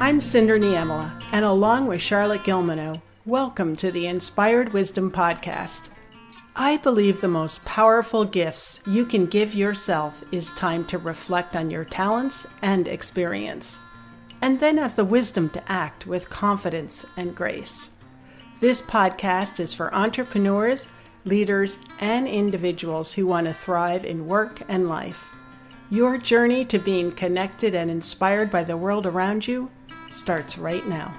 I'm Sinder Niemela, and along with Charlotte Gilmano, welcome to the Inspired Wisdom Podcast. I believe the most powerful gifts you can give yourself is time to reflect on your talents and experience, and then have the wisdom to act with confidence and grace. This podcast is for entrepreneurs, leaders, and individuals who want to thrive in work and life. Your journey to being connected and inspired by the world around you starts right now.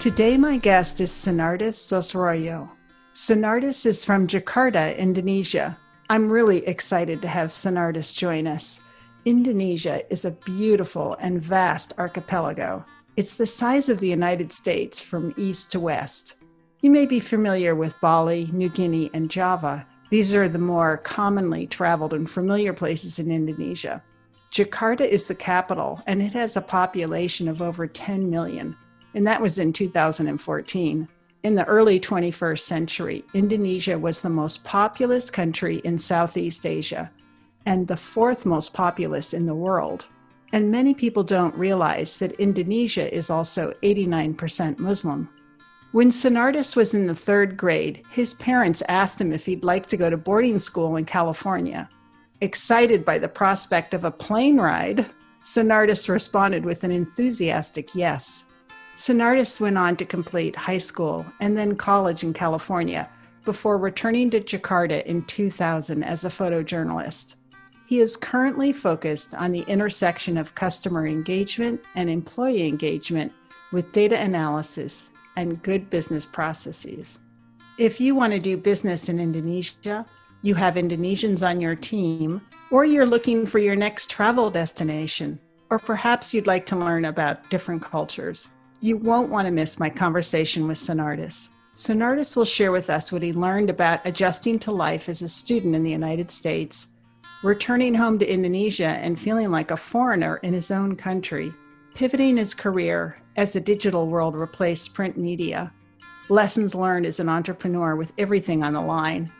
Today, my guest is Sinartis Sosroyo. Sinartis is from Jakarta, Indonesia. I'm really excited to have Sinartis join us. Indonesia is a beautiful and vast archipelago. It's the size of the United States from east to west. You may be familiar with Bali, New Guinea, and Java. These are the more commonly traveled and familiar places in Indonesia. Jakarta is the capital, and it has a population of over 10 million. And that was in 2014. In the early 21st century, Indonesia was the most populous country in Southeast Asia and the fourth most populous in the world. And many people don't realize that Indonesia is also 89% Muslim. When Sinartis was in the third grade, his parents asked him if he'd like to go to boarding school in California. Excited by the prospect of a plane ride, Sinartis responded with an enthusiastic yes. Sinartis went on to complete high school and then college in California before returning to Jakarta in 2000 as a photojournalist. He is currently focused on the intersection of customer engagement and employee engagement with data analysis and good business processes. If you want to do business in Indonesia, you have Indonesians on your team, or you're looking for your next travel destination, or perhaps you'd like to learn about different cultures, you won't want to miss my conversation with Sinartis. Sinartis will share with us what he learned about adjusting to life as a student in the United States, returning home to Indonesia and feeling like a foreigner in his own country, pivoting his career as the digital world replaced print media, lessons learned as an entrepreneur with everything on the line,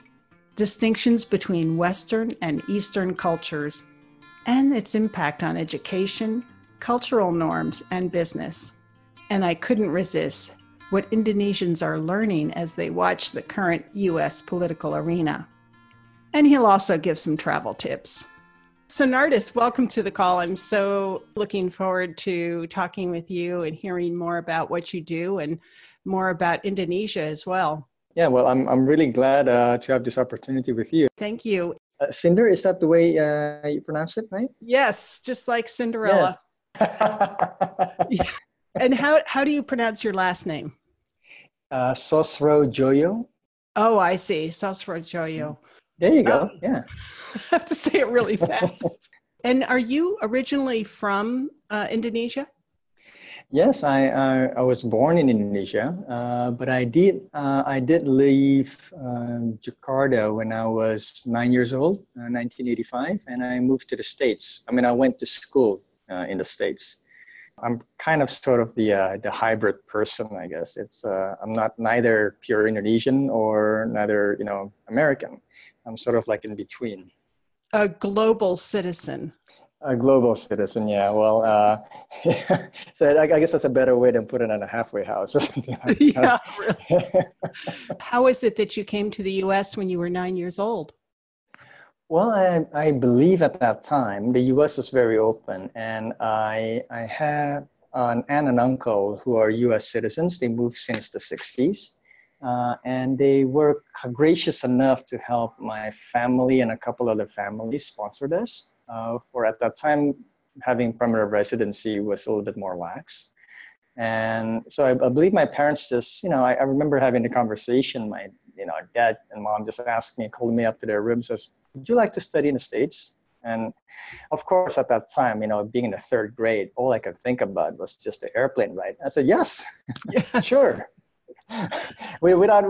distinctions between Western and Eastern cultures, and its impact on education, cultural norms, and business. And I couldn't resist what Indonesians are learning as they watch the current U.S. political arena. And he'll also give some travel tips. Sinartis, welcome to the call. I'm so looking forward to talking with you and hearing more about what you do and more about Indonesia as well. Yeah, well, I'm really glad to have this opportunity with you. Thank you. Cinder, is that the way you pronounce it, right? Yes, just like Cinderella. Yes. And how do you pronounce your last name? Sosroyo. Oh, I see. Sosroyo. There you go. Yeah. I have to say it really fast. And are you originally from Indonesia? Yes, I was born in Indonesia, but I did leave Jakarta when I was 9 years old, 1985, and I moved to the States. I mean, I went to school in the States. I'm kind of sort of the hybrid person, I guess. It's I'm not neither pure Indonesian or neither American. I'm sort of like in between. A global citizen. A global citizen, yeah. Well, so I guess that's a better way than put it on a halfway house or something like that. Yeah, really. How is it that you came to the U.S. when you were 9 years old? Well, I believe at that time, the U.S. was very open, and I had an aunt and uncle who are U.S. citizens. They moved since the 60s, and they were gracious enough to help my family and a couple other families sponsor this. For at that time, having permanent residency was a little bit more lax. And so I believe my parents just, I remember having the conversation. My dad and mom just asked me, called me up to their room, says, "Would you like to study in the States?" And of course, at that time, being in the third grade, all I could think about was just the airplane ride. I said, yes. Sure. Without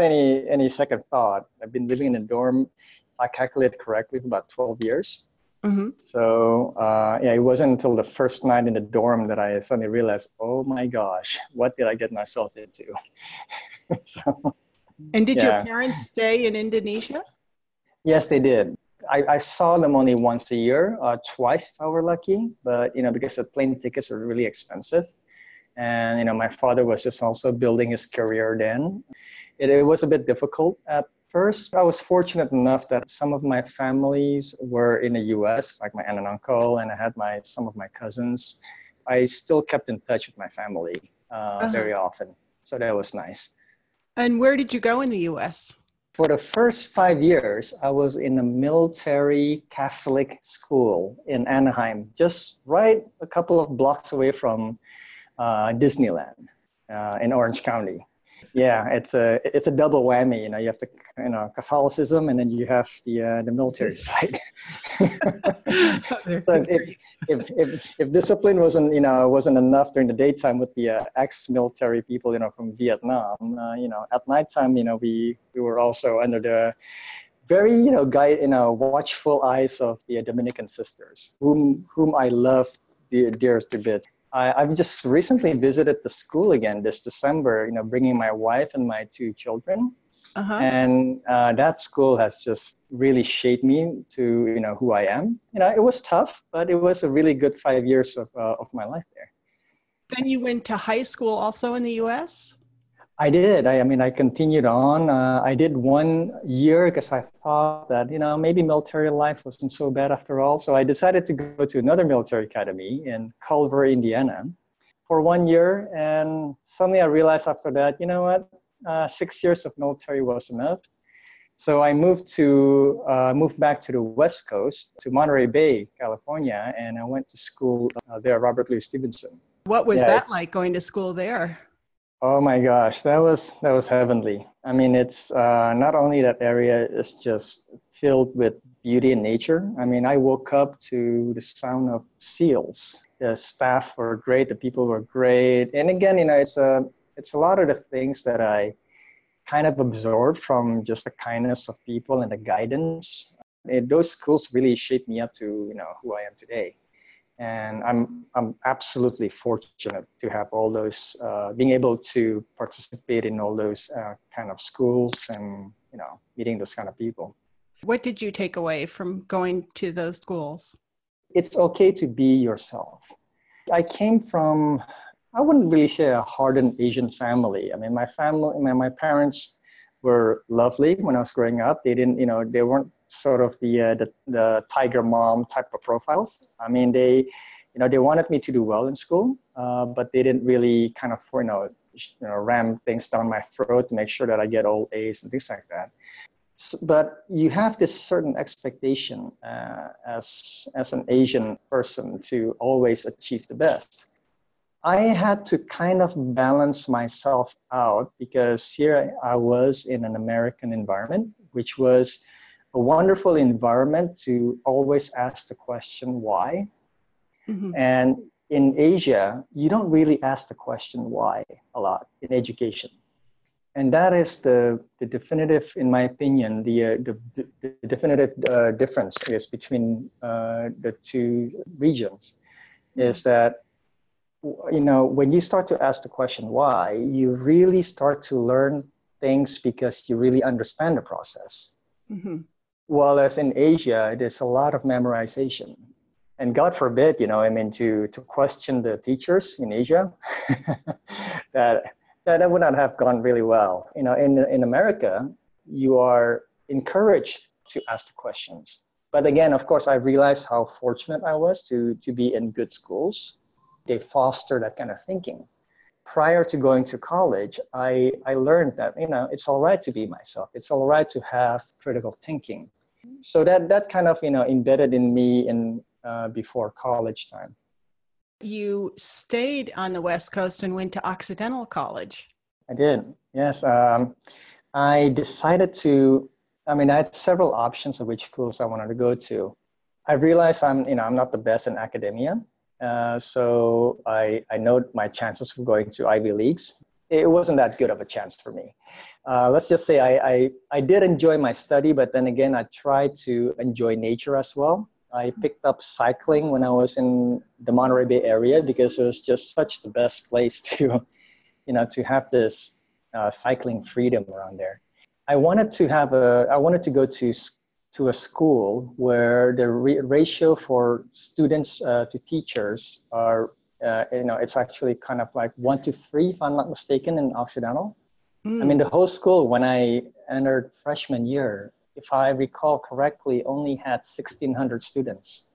any second thought. I've been living in a dorm, if I calculate correctly, for about 12 years. Mm-hmm. So it wasn't until the first night in the dorm that I suddenly realized, oh my gosh, what did I get myself into? And did your parents stay in Indonesia? Yes, they did. I saw them only once a year, twice if I were lucky, but, because the plane tickets are really expensive. And, my father was just also building his career then. It was a bit difficult at first. I was fortunate enough that some of my families were in the U.S., like my aunt and uncle, and I had some of my cousins. I still kept in touch with my family very often, so that was nice. And where did you go in the U.S.? For the first 5 years, I was in a military Catholic school in Anaheim, just right a couple of blocks away from Disneyland in Orange County. Yeah, it's a double whammy. You have the Catholicism, and then you have the military side. So if discipline wasn't enough during the daytime with the ex-military people from Vietnam, at nighttime we were also under the very watchful eyes of the Dominican sisters, whom I loved dearest to bits. I've just recently visited the school again this December, bringing my wife and my two children. Uh-huh. And that school has just really shaped me to, who I am. It was tough, but it was a really good 5 years of my life there. Then you went to high school also in the U.S.? I did. I continued on. I did 1 year because I thought that, maybe military life wasn't so bad after all. So I decided to go to another military academy in Culver, Indiana for 1 year. And suddenly I realized after that, 6 years of military was enough. So I moved back to the West Coast, to Monterey Bay, California, and I went to school there, Robert Louis Stevenson. What was that like going to school there? Oh my gosh, that was heavenly. It's not only that area is just filled with beauty and nature. I woke up to the sound of seals. The staff were great, the people were great, and again, it's a lot of the things that I kind of absorbed from just the kindness of people and the guidance. Those schools really shaped me up to who I am today. And I'm absolutely fortunate to have all those, being able to participate in all those kind of schools and, meeting those kind of people. What did you take away from going to those schools? It's okay to be yourself. I came from, I wouldn't really say a hardened Asian family. My parents were lovely when I was growing up. They didn't, they weren't sort of the tiger mom type of profiles. They, they wanted me to do well in school, but they didn't really kind of, ram things down my throat to make sure that I get all A's and things like that. So, but you have this certain expectation as an Asian person to always achieve the best. I had to kind of balance myself out because here I was in an American environment, which was a wonderful environment to always ask the question, why? Mm-hmm. And in Asia, you don't really ask the question, why, a lot in education. And that is the definitive, in my opinion, the definitive difference is between the two regions, is that, when you start to ask the question, why, you really start to learn things because you really understand the process. Mm-hmm. Well, as in Asia, there's a lot of memorization. And God forbid, to question the teachers in Asia, that would not have gone really well. In America, you are encouraged to ask the questions. But again, of course, I realized how fortunate I was to be in good schools. They foster that kind of thinking. Prior to going to college, I learned that, it's all right to be myself. It's all right to have critical thinking. So that kind of, embedded in me before college time. You stayed on the West Coast and went to Occidental College. I did, yes. I decided to, I had several options of which schools I wanted to go to. I realized I'm not the best in academia. So I know my chances for going to Ivy Leagues, it wasn't that good of a chance for me. Let's just say I did enjoy my study, but then again, I tried to enjoy nature as well. I picked up cycling when I was in the Monterey Bay area because it was just such the best place to, to have this cycling freedom around there. I wanted to go to to a school where the ratio for students to teachers are, it's actually kind of like 1 to 3, if I'm not mistaken, in Occidental. Mm. I mean, the whole school, when I entered freshman year, if I recall correctly, only had 1,600 students.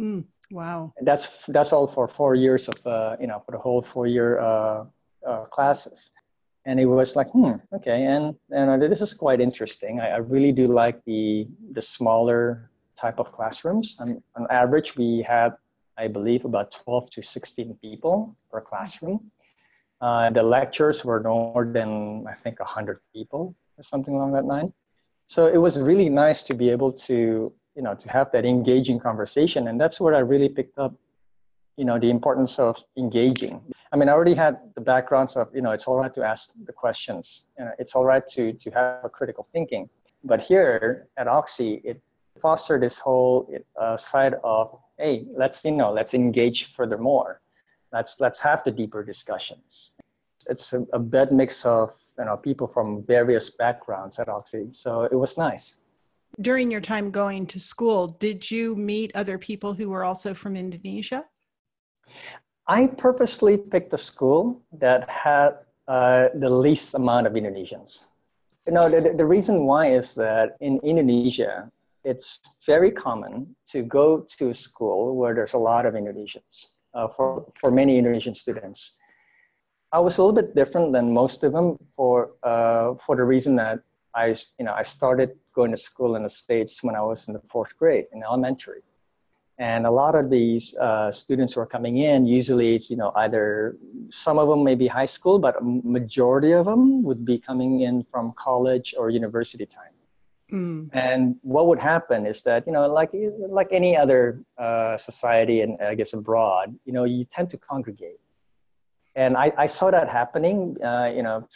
Mm. Wow. And that's all for 4 years of, for the whole 4 year classes. And it was like, okay. And this is quite interesting. I really do like the smaller type of classrooms. On average, we had, I believe, about 12 to 16 people per classroom. The lectures were no more than, I think, 100 people or something along that line. So it was really nice to be able to, to have that engaging conversation. And that's where I really picked up, the importance of engaging. I mean, I already had the backgrounds of, it's all right to ask the questions. It's all right to have a critical thinking. But here at Oxy, it fostered this whole side of, hey, let's engage furthermore. Let's have the deeper discussions. It's a bad mix of, people from various backgrounds at Oxy. So it was nice. During your time going to school, did you meet other people who were also from Indonesia? I purposely picked a school that had the least amount of Indonesians. The reason why is that in Indonesia, it's very common to go to a school where there's a lot of Indonesians, for many Indonesian students. I was a little bit different than most of them for the reason that I started going to school in the States when I was in the fourth grade in elementary. And a lot of these students who are coming in, usually it's, either some of them may be high school, but a majority of them would be coming in from college or university time. Mm. And what would happen is that, like any other society and I guess abroad, you tend to congregate. And I saw that happening,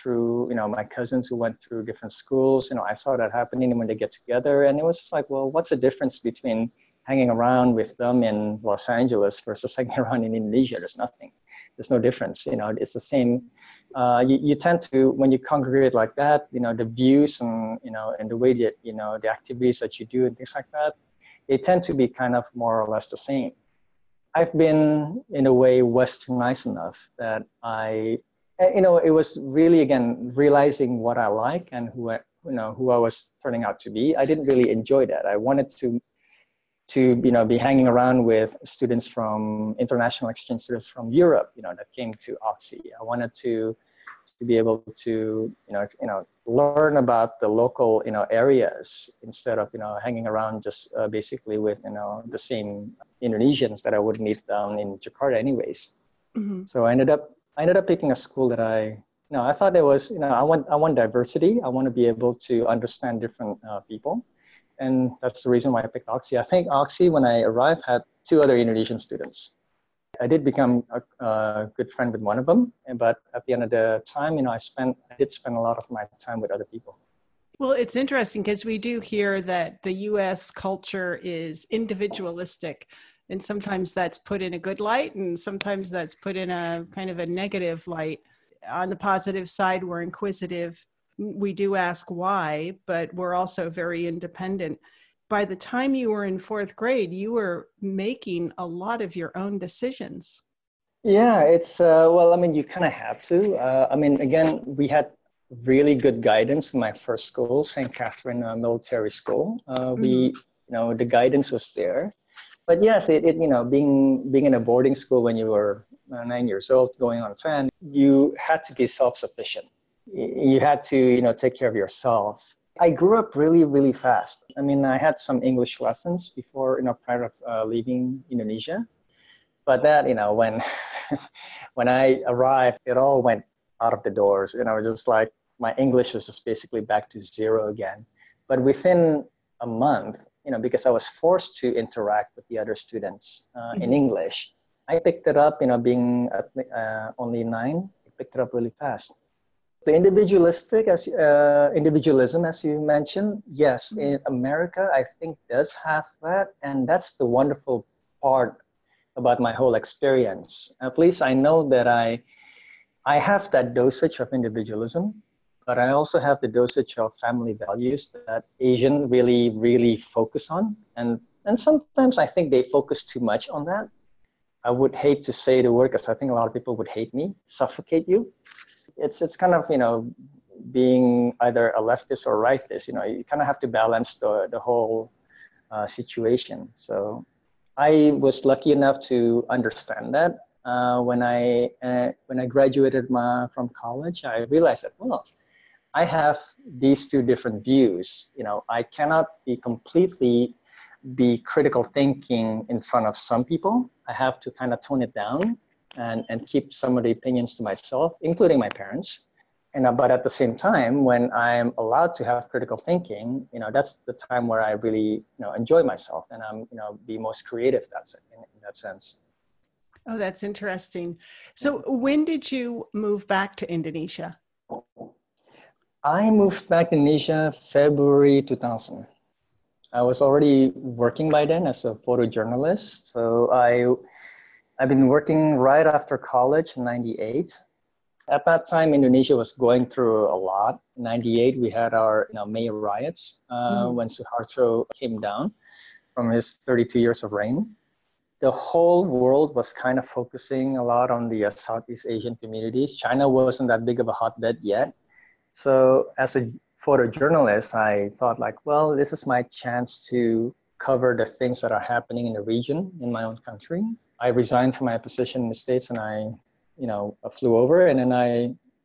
through, my cousins who went through different schools, I saw that happening when they get together. And it was just like, well, what's the difference between hanging around with them in Los Angeles versus hanging around in Indonesia? There's nothing. There's no difference. It's the same. You tend to, when you congregate like that, the views and, and the way that, the activities that you do and things like that, they tend to be kind of more or less the same. I've been, in a way, Westernized enough that it was really, again, realizing what I like and who I was turning out to be. I didn't really enjoy that. I wanted to be hanging around with students from international exchange students from Europe, that came to Oxy. I wanted to be able to, learn about the local, areas instead of, hanging around just basically with, the same Indonesians that I would meet down in Jakarta anyways. Mm-hmm. So I ended up picking a school that I thought it was, I want diversity. I want to be able to understand different people. And that's the reason why I picked Oxy. I think Oxy, when I arrived, had 2 other Indonesian students. I did become a good friend with one of them, but at the end of the time, I did spend a lot of my time with other people. Well, it's interesting because we do hear that the U.S. culture is individualistic, and sometimes that's put in a good light, and sometimes that's put in a kind of a negative light. On the positive side, we're inquisitive. We do ask why, but we're also very independent. By the time you were in fourth grade, you were making a lot of your own decisions. Yeah, it's, you kind of have to. Again, we had really good guidance in my first school, St. Catherine Military School. The guidance was there. But yes, being in a boarding school when you were 9 years old, going on 10, you had to be self-sufficient. You had to, take care of yourself. I grew up really, really fast. I mean, I had some English lessons before, prior to leaving Indonesia. But that, when I arrived, it all went out of the doors. Just like my English was just basically back to zero again. But within a month, because I was forced to interact with the other students in English, I picked it up, being only 9, I picked it up really fast. The individualism, as you mentioned, yes, in America, I think does have that. And that's the wonderful part about my whole experience. At least I know that I have that dosage of individualism, but I also have the dosage of family values that Asian really, really focus on. And sometimes I think they focus too much on that. I would hate to say the word because I think a lot of people would hate me, suffocate you. It's kind of, you know, being either a leftist or rightist, you know, you kind of have to balance the whole situation. So I was lucky enough to understand that. When I graduated from college, I realized that, well, I have these two different views. You know, I cannot be completely be critical thinking in front of some people. I have to kind of tone it down and keep some of the opinions to myself, including my parents. But at the same time, when I'm allowed to have critical thinking, you know, that's the time where I really, you know, enjoy myself and I'm, you know, be most creative. That's it, in that sense. Oh, that's interesting. So when did you move back to Indonesia? I moved back to Indonesia February 2000. I was already working by then as a photojournalist. So I've been working right after college in 98. At that time, Indonesia was going through a lot. In 98, we had our, you know, May riots when Suharto came down from his 32 years of reign. The whole world was kind of focusing a lot on the Southeast Asian communities. China wasn't that big of a hotbed yet. So as a photojournalist, I thought like, well, this is my chance to cover the things that are happening in the region in my own country. I resigned from my position in the States and I, you know, flew over and then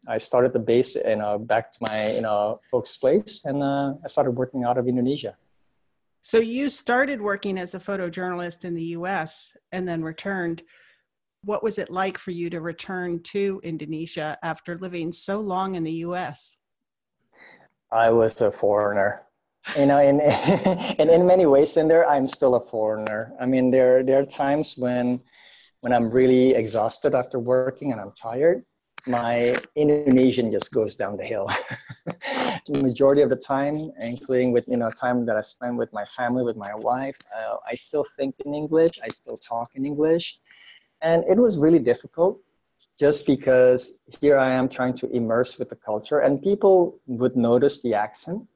I started the base, you know, back to my, you know, folks' place and I started working out of Indonesia. So you started working as a photojournalist in the US and then returned. What was it like for you to return to Indonesia after living so long in the US? I was a foreigner. You know, and in many ways in there, I'm still a foreigner. I mean, there are times when I'm really exhausted after working and I'm tired, my Indonesian just goes down the hill. The majority of the time, including with, you know, time that I spend with my family, with my wife, I still think in English, I still talk in English. And it was really difficult just because here I am trying to immerse with the culture and people would notice the accent.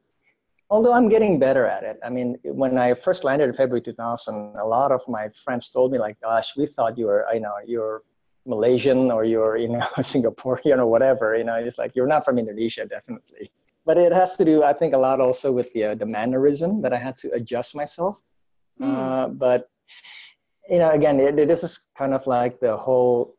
Although I'm getting better at it. I mean, when I first landed in February 2000, a lot of my friends told me like, gosh, we thought you were, you know, you're Malaysian or you're, you know, Singaporean or whatever, you know, it's like, you're not from Indonesia, definitely. But it has to do, I think, a lot also with the mannerism that I had to adjust myself. But, you know, again, this is kind of like the whole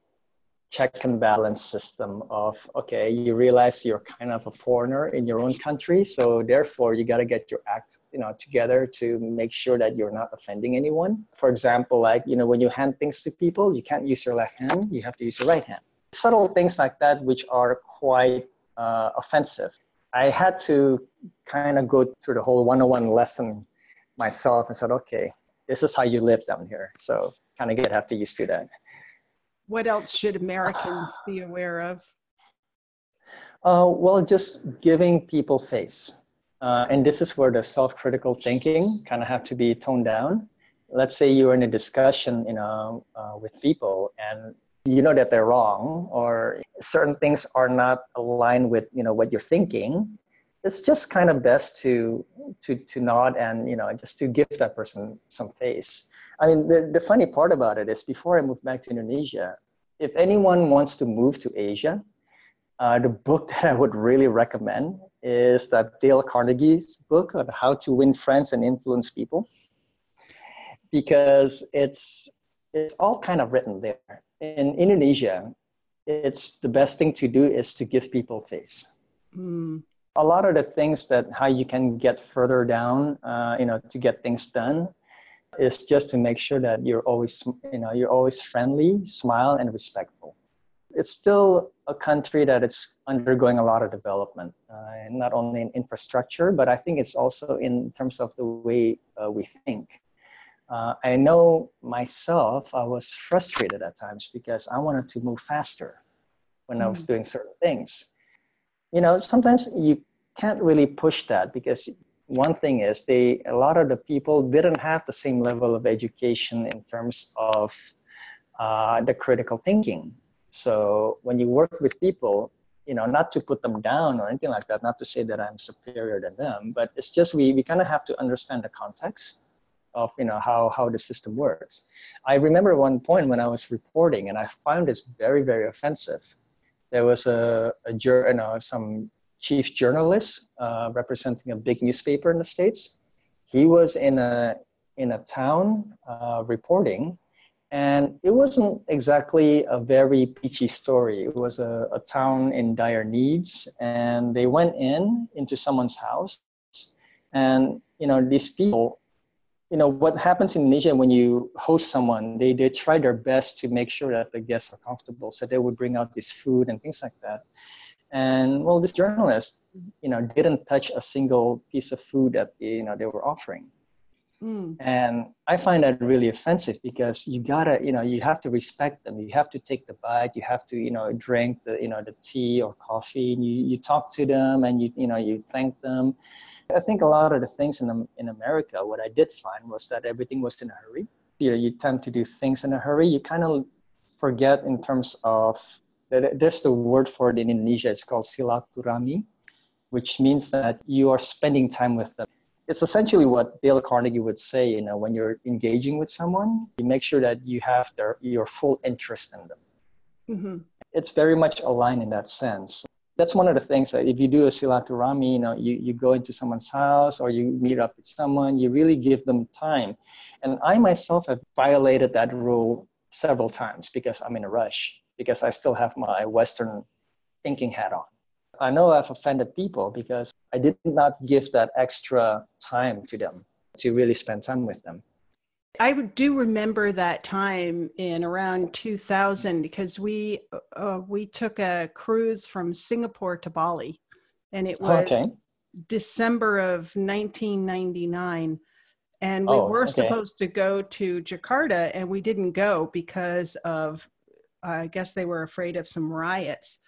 check and balance system of, okay, you realize you're kind of a foreigner in your own country. So therefore you got to get your act, you know, together to make sure that you're not offending anyone. For example, like, you know, when you hand things to people, you can't use your left hand, you have to use your right hand. Subtle things like that, which are quite offensive. I had to kind of go through the whole 101 lesson myself and said, okay, this is how you live down here. So kind of have to used to that. What else should Americans be aware of? Well, just giving people face. And this is where the self-critical thinking kind of have to be toned down. Let's say you're in a discussion, you know, with people and you know that they're wrong or certain things are not aligned with, you know, what you're thinking. It's just kind of best to nod and, you know, just to give that person some face. I mean, the funny part about it is before I moved back to Indonesia, if anyone wants to move to Asia, the book that I would really recommend is that Dale Carnegie's book on how to win friends and influence people, because it's all kind of written there. In Indonesia, it's the best thing to do is to give people face. A lot of the things that how you can get further down, you know, to get things done, is just to make sure that you're always, you know, you're always friendly, smile, and respectful. It's still a country that it's undergoing a lot of development, and not only in infrastructure, but I think it's also in terms of the way we think. I know myself, I was frustrated at times because I wanted to move faster when I was doing certain things. You know, sometimes you can't really push that because one thing is a lot of the people didn't have the same level of education in terms of the critical thinking. So when you work with people, you know, not to put them down or anything like that, not to say that I'm superior than them, but it's just we kind of have to understand the context of, you know, how the system works. I remember one point when I was reporting, and I found this very, very offensive. There was some chief journalist representing a big newspaper in the States. He was in a town reporting, and it wasn't exactly a very peachy story. It was a town in dire needs, and they went into someone's house, and, you know, these people, you know, what happens in Indonesia when you host someone, they try their best to make sure that the guests are comfortable. So they would bring out this food and things like that. And, well, this journalist, you know, didn't touch a single piece of food that, you know, they were offering. Mm. And I find that really offensive, because you gotta, you know, you have to respect them. You have to take the bite. You have to, you know, drink the, you know, the tea or coffee. And you talk to them, and you thank them. I think a lot of the things in America, what I did find was that everything was in a hurry. You know, you tend to do things in a hurry. You kind of forget in terms of that. There's the word for it in Indonesia. It's called silaturahmi, which means that you are spending time with them. It's essentially what Dale Carnegie would say, you know, when you're engaging with someone, you make sure that you have your full interest in them. Mm-hmm. It's very much aligned in that sense. That's one of the things that if you do a silaturahmi, you know, you go into someone's house or you meet up with someone, you really give them time. And I myself have violated that rule several times because I'm in a rush, because I still have my Western thinking hat on. I know I've offended people because I did not give that extra time to them to really spend time with them. I do remember that time in around 2000, because we took a cruise from Singapore to Bali, and it was December of 1999. And we supposed to go to Jakarta, and we didn't go because of, I guess they were afraid of some riots.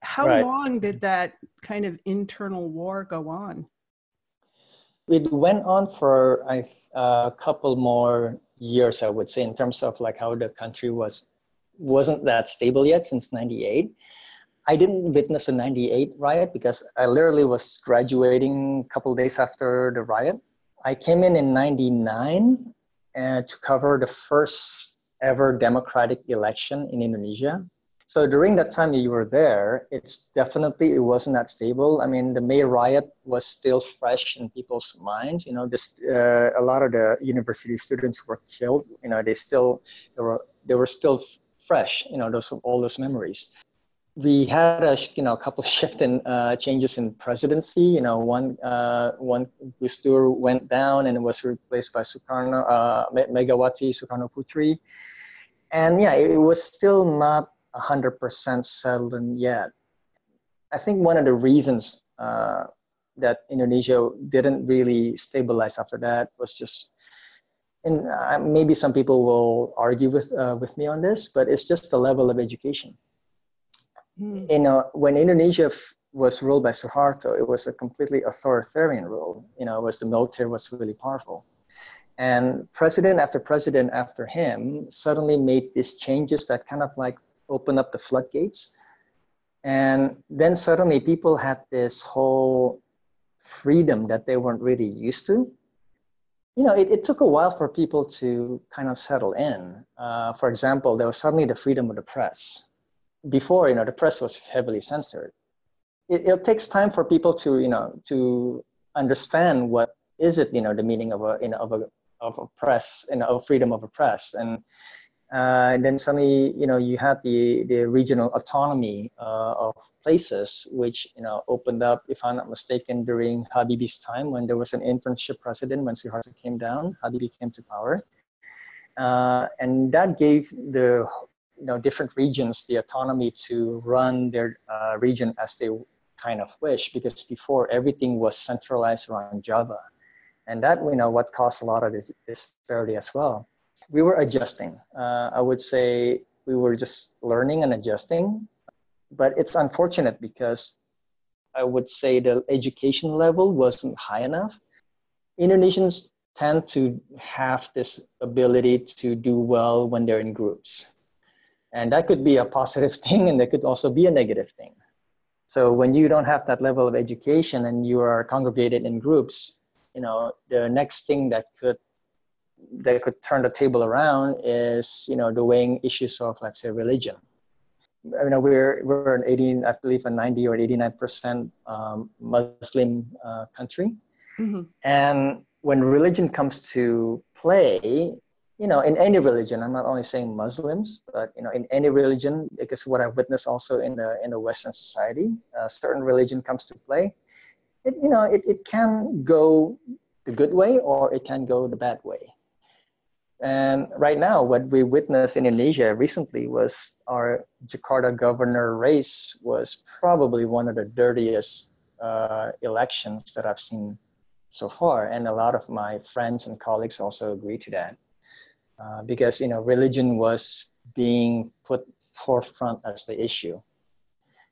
How long did that kind of internal war go on? It went on for a couple more years, I would say, in terms of like how the country wasn't that stable yet since 98. I didn't witness a 98 riot because I literally was graduating a couple of days after the riot. I came in 99 to cover the first ever democratic election in Indonesia. So during that time you were there, it wasn't that stable. I mean, the May riot was still fresh in people's minds. You know, a lot of the university students were killed. You know, they were still fresh. You know, all those memories. We had a couple shift in changes in presidency. You know, one Gusdur went down and was replaced by Megawati Sukarno Putri, and it was still not 100% settled in yet. I think one of the reasons that Indonesia didn't really stabilize after that was just, and maybe some people will argue with me on this, but it's just the level of education. Mm. You know, when Indonesia was ruled by Suharto, it was a completely authoritarian rule. You know, the military was really powerful. And president after him suddenly made these changes that kind of like open up the floodgates, and then suddenly people had this whole freedom that they weren't really used to. You know, it took a while for people to kind of settle in. For example, there was suddenly the freedom of the press. Before, you know, the press was heavily censored. It takes time for people to, you know, to understand what is it, you know, the meaning of a press, you know, of freedom of a press. And then suddenly, you know, you had the regional autonomy of places, which, you know, opened up, if I'm not mistaken, during Habibie's time, when there was an internship president. When Suharto came down, Habibie came to power. And that gave the, you know, different regions the autonomy to run their region as they kind of wish, because before everything was centralized around Java. And that, you know, what caused a lot of this disparity as well. We were adjusting. I would say we were just learning and adjusting, but it's unfortunate because I would say the education level wasn't high enough. Indonesians tend to have this ability to do well when they're in groups. And that could be a positive thing, and that could also be a negative thing. So when you don't have that level of education and you are congregated in groups, you know, the next thing that could turn the table around is, you know, the weighing issues of, let's say, religion. You know, we're an 18, I believe, a 90 or 89% Muslim country. Mm-hmm. And when religion comes to play, you know, in any religion, I'm not only saying Muslims, but, you know, in any religion, because what I've witnessed also in the Western society, a certain religion comes to play. It, you know, it can go the good way or it can go the bad way. And right now, what we witnessed in Indonesia recently was our Jakarta governor race was probably one of the dirtiest elections that I've seen so far. And a lot of my friends and colleagues also agree to that because, you know, religion was being put forefront as the issue.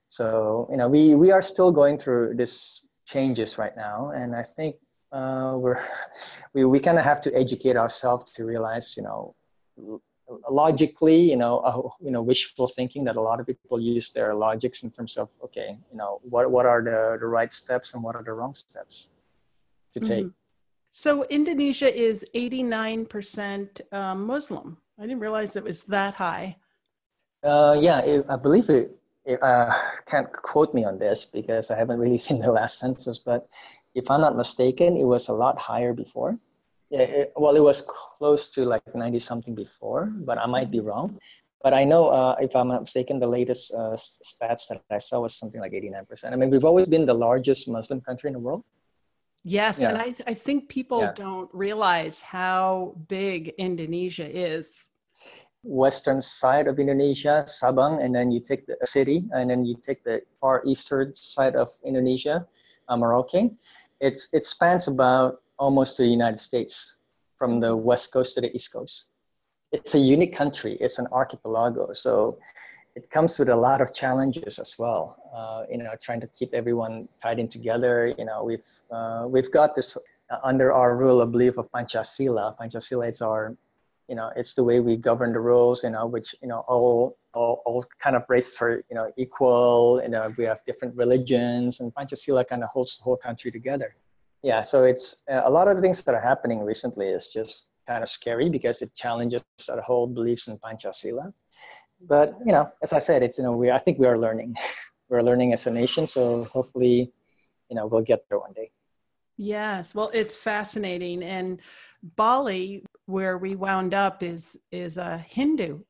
So, you know, we are still going through these changes right now. And I think we kind of have to educate ourselves to realize, you know, logically, you know, wishful thinking that a lot of people use their logics in terms of, okay, you know, what are the right steps and what are the wrong steps to take. Mm-hmm. So Indonesia is 89% Muslim. I didn't realize it was that high. I believe it. Can't quote me on this because I haven't really seen the last census, but if I'm not mistaken, it was a lot higher before. Yeah, it was close to like 90 something before, but I might be wrong. But I know if I'm not mistaken, the latest stats that I saw was something like 89%. I mean, we've always been the largest Muslim country in the world. Yes, yeah. And I think people don't realize how big Indonesia is. Western side of Indonesia, Sabang, and then you take the city, and then you take the far eastern side of Indonesia, Merauke. It spans about almost the United States, from the west coast to the east coast. It's a unique country. It's an archipelago, so it comes with a lot of challenges as well. You know, trying to keep everyone tied in together. You know, we've got this under our rule of belief of Panchasila. Panchasila is our, you know, it's the way we govern the rules, you know, which, you know, all kind of races are, you know, equal, and we have different religions, and Pancasila kind of holds the whole country together. Yeah, so it's a lot of the things that are happening recently is just kind of scary because it challenges our whole beliefs in Pancasila. But, you know, as I said, it's, you know, I think we are learning. We're learning as a nation, so hopefully, you know, we'll get there one day. Yes, well, it's fascinating. And Bali, where we wound up, is a Hindu.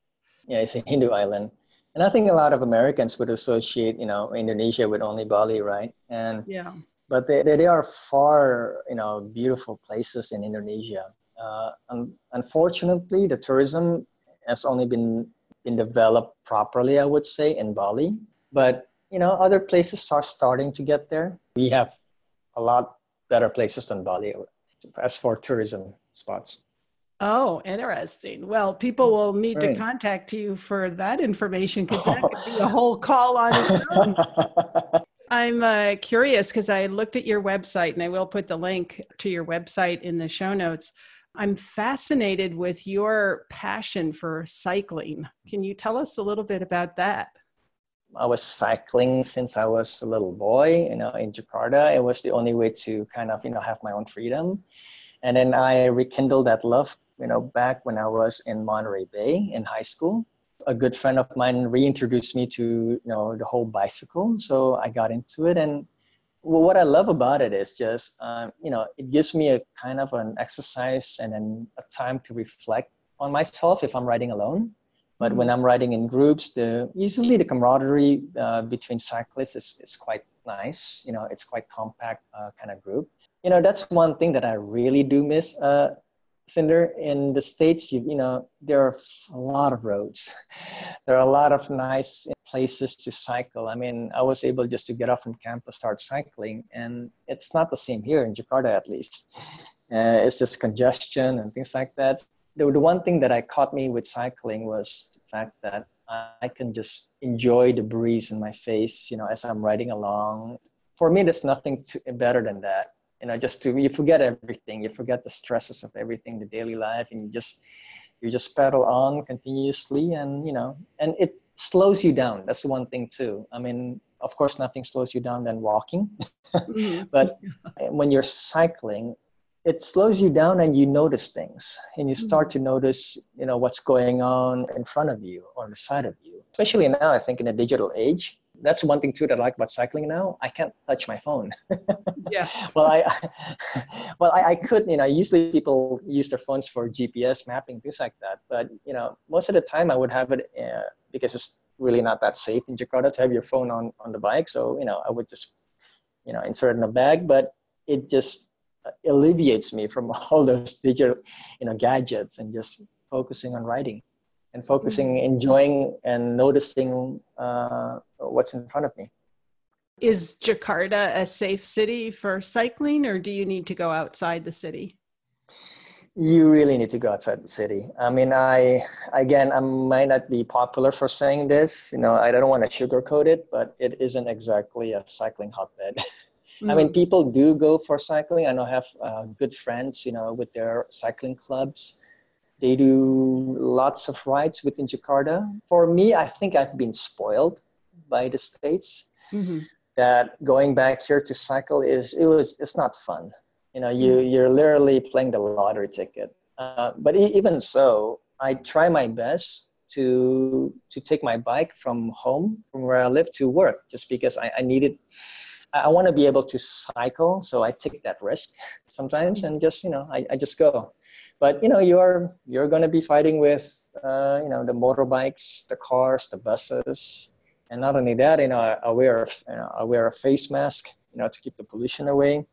Yeah, it's a Hindu island. And I think a lot of Americans would associate, you know, Indonesia with only Bali, right? And yeah. But they are far, you know, beautiful places in Indonesia. Unfortunately, the tourism has only been developed properly, I would say, in Bali. But, you know, other places are starting to get there. We have a lot better places than Bali as for tourism spots. Oh, interesting. Well, people will need to contact you for that information because that could be a whole call on its own. I'm curious because I looked at your website, and I will put the link to your website in the show notes. I'm fascinated with your passion for cycling. Can you tell us a little bit about that? I was cycling since I was a little boy, you know, in Jakarta. It was the only way to kind of, you know, have my own freedom. And then I rekindled that love, you know, back when I was in Monterey Bay in high school. A good friend of mine reintroduced me to, you know, the whole bicycle. So I got into it. And what I love about it is just, you know, it gives me a kind of an exercise and then a time to reflect on myself if I'm riding alone. But when I'm riding in groups, usually the camaraderie between cyclists is quite nice. You know, it's quite compact kind of group. You know, that's one thing that I really do miss, Cinder. In the States, you know, there are a lot of roads. There are a lot of nice places to cycle. I mean, I was able just to get off from campus, start cycling, and it's not the same here in Jakarta, at least. It's just congestion and things like that. The one thing that caught me with cycling was the fact that I can just enjoy the breeze in my face, you know, as I'm riding along. For me, there's nothing better than that. You know, you forget everything. You forget the stresses of everything, the daily life, and you just pedal on continuously, and you know, and it slows you down. That's the one thing too. I mean, Of course, nothing slows you down than walking. But when you're cycling, it slows you down and you notice things. And you start to notice, you know, what's going on in front of you or on the side of you. Especially now, I think, in a digital age. That's one thing, too, that I like about cycling now. I can't touch my phone. Yes. Well, I could, you know, usually people use their phones for GPS mapping, things like that. But, you know, most of the time I would have it because it's really not that safe in Jakarta to have your phone on the bike. So, you know, I would just, you know, insert it in a bag, but it just alleviates me from all those digital, you know, gadgets and just focusing on writing and focusing, enjoying and noticing what's in front of me. Is Jakarta a safe city for cycling, or do you need to go outside the city? You really need to go outside the city. I mean, I might not be popular for saying this. You know, I don't want to sugarcoat it, but it isn't exactly a cycling hotbed. I mean, people do go for cycling. I know I have good friends, you know, with their cycling clubs. They do lots of rides within Jakarta. For me, I think I've been spoiled by the States. That going back here to cycle it's not fun. You know, you're literally playing the lottery ticket. But even so, I try my best to take my bike from home, from where I live, to work, just because I need it. I want to be able to cycle, so I take that risk sometimes, and just, you know, I just go. But, you know, you're going to be fighting with, you know, the motorbikes, the cars, the buses, and not only that, you know, I wear a face mask, you know, to keep the pollution away.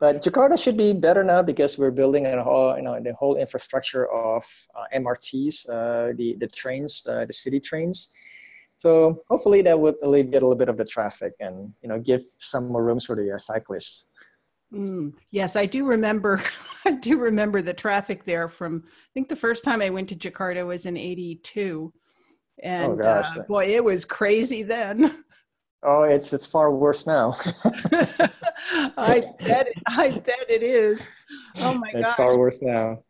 But Jakarta should be better now because we're building a whole, you know, the whole infrastructure of MRTs, the trains, the city trains. So hopefully that would alleviate a little bit of the traffic and, you know, give some more room for the cyclists. Yes, I do remember. I do remember the traffic there from, I think the first time I went to Jakarta was in '82, and boy, it was crazy then. Oh, it's far worse now. I bet it is. Oh my gosh. It's far worse now.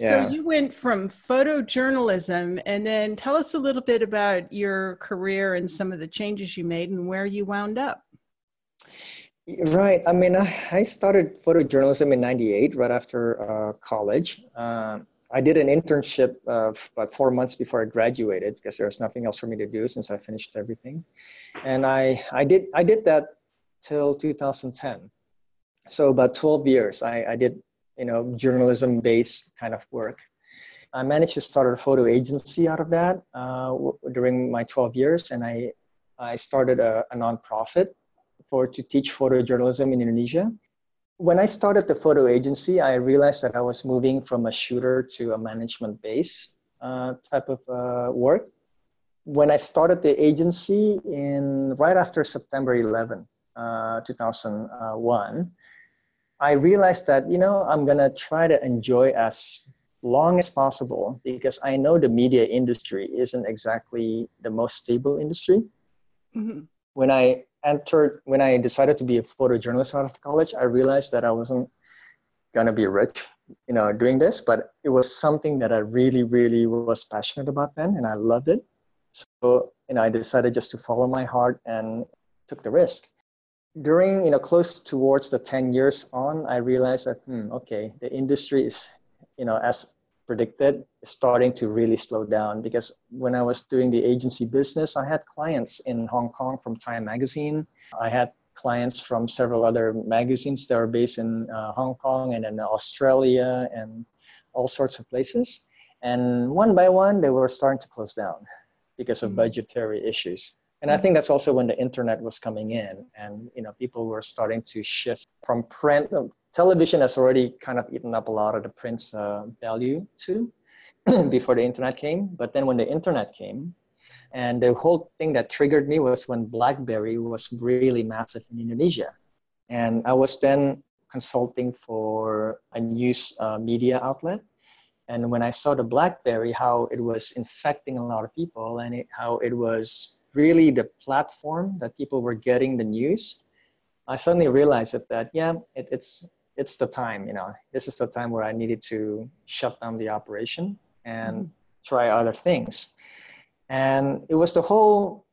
Yeah. So you went from photojournalism, and then tell us a little bit about your career and some of the changes you made and where you wound up. Right. I mean, I started photojournalism in '98, right after college. I did an internship of about 4 months before I graduated because there was nothing else for me to do since I finished everything. And I did that till 2010. So about 12 years, I did, you know, journalism-based kind of work. I managed to start a photo agency out of that during my 12 years. And I started a nonprofit to teach photojournalism in Indonesia. When I started the photo agency, I realized that I was moving from a shooter to a management base type of work. When I started the agency right after September 11, 2001, I realized that, you know, I'm going to try to enjoy as long as possible because I know the media industry isn't exactly the most stable industry. When I decided to be a photojournalist out of college, I realized that I wasn't going to be rich, you know, doing this, but it was something that I really, really was passionate about then, and I loved it. So, you know, I decided just to follow my heart and took the risk. During, you know, close towards the 10 years on, I realized that, okay, the industry is, you know, as predicted, starting to really slow down, because when I was doing the agency business, I had clients in Hong Kong from Time Magazine. I had clients from several other magazines that are based in Hong Kong and in Australia and all sorts of places. And one by one, they were starting to close down because of budgetary issues. And I think that's also when the internet was coming in and, you know, people were starting to shift from print. Television has already kind of eaten up a lot of the print's value too before the internet came. But then when the internet came, and the whole thing that triggered me was when BlackBerry was really massive in Indonesia. And I was then consulting for a news media outlet. And when I saw the BlackBerry, how it was infecting a lot of people and how it was really the platform that people were getting the news, I suddenly realized that yeah, it's the time, you know. This is the time where I needed to shut down the operation and try other things. And it was the whole